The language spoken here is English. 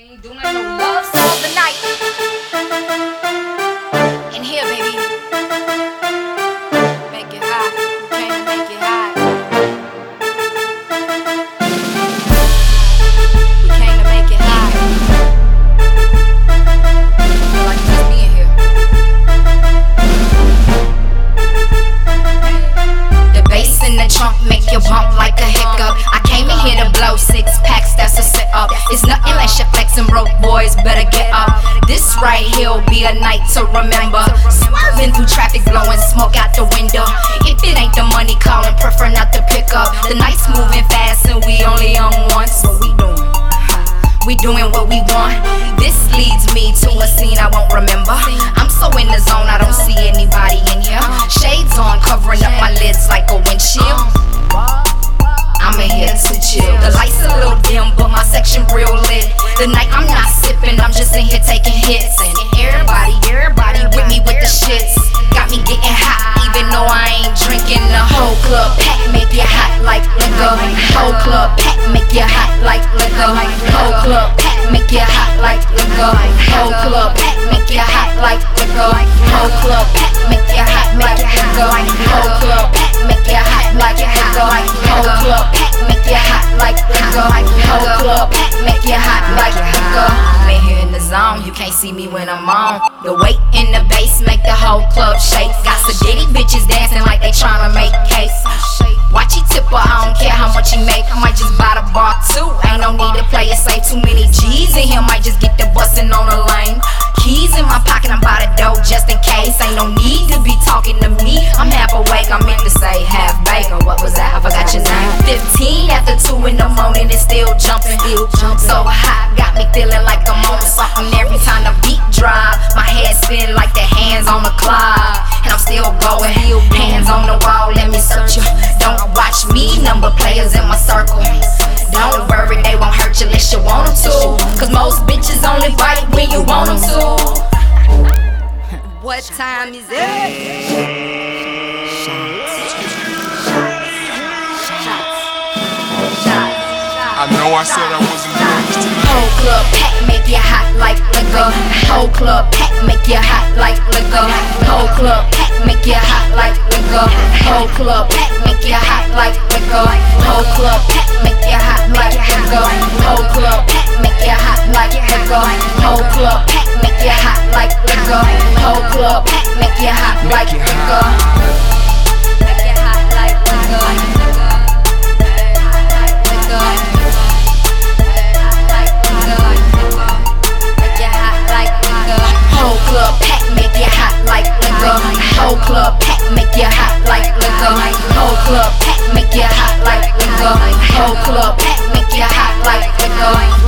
Doing no love song of the night. In here, baby. Make it hot. You can't make it hot. We came to make it hot. Feel like it's just me in here. The bass in the trunk make you bump like a hiccup. I came in here to blow 6 packs, that's a sit up. It's nothing like shit flex and broke boys, better get up. This right here'll be a night to remember. Swerving through traffic, blowing smoke out the window. If it ain't the money calling, prefer not to pick up. The night's moving fast and we only on once. What we doing? We doing what we want. This leads me to a scene I won't remember. I'm so in the zone, I don't see anybody in here. Shades on, covering up my lids like a windshield. I'm in here to chill. The lights a little dim, but my section real lit. The night I'm not sipping, I'm just in here taking hits. And everybody with me with the shits. Got me getting hot, even though I ain't drinking. The whole club pack make you hot like liquor. Whole club pack make you hot like liquor. Whole club pack make you hot like liquor. Whole club pack make you hot like liquor. Whole club pack make you hot like liquor. Whole club pack make you hot like liquor. Whole club pack make you hot like liquor. Whole club pack make you hot like liquor. I'm in here in the zone, you can't see me when I'm on. The weight in the bass make the whole club shake. Got some ditty bitches dancing like they tryna make cakes. Watch you tip her, I don't care how much you make. I might just buy the bar too, ain't no need to play it safe. Too many G's in here, might just get the bustin' on the lane. Keys in my pocket, I'm by the dough just in case. Ain't no need to be talking to me, I'm half awake. I meant to say half baked, or what was that? I forgot your name. 15 after 2 in the morning, it's still jumping. So hot, got me feeling like I'm on something. Every time the beat drive, my head spin like the hands on the clock. And I'm still going, hands on the wall, let me search you. Don't watch me, number players in my circle. Don't worry, they won't hurt you unless you want them to. Cause most bitches only bite when you want them to. What time is it? I know I said I wasn't finished tonight. Whole club pack make you hot like liquor. Whole club pack make you hot like liquor. Whole club pack make you hot like liquor. Whole club pack make you hot like liquor. Whole club pack make you hot like liquor. Whole club pack make you hot like liquor. Whole club pack make you hot like liquor. Whole club pack make you hot like liquor. Make you hot like liquor. Whole club pack make you hot like liquor. Whole club pack make you hot like liquor. Whole club pack make you hot like liquor. Whole club pack make you hot like liquor.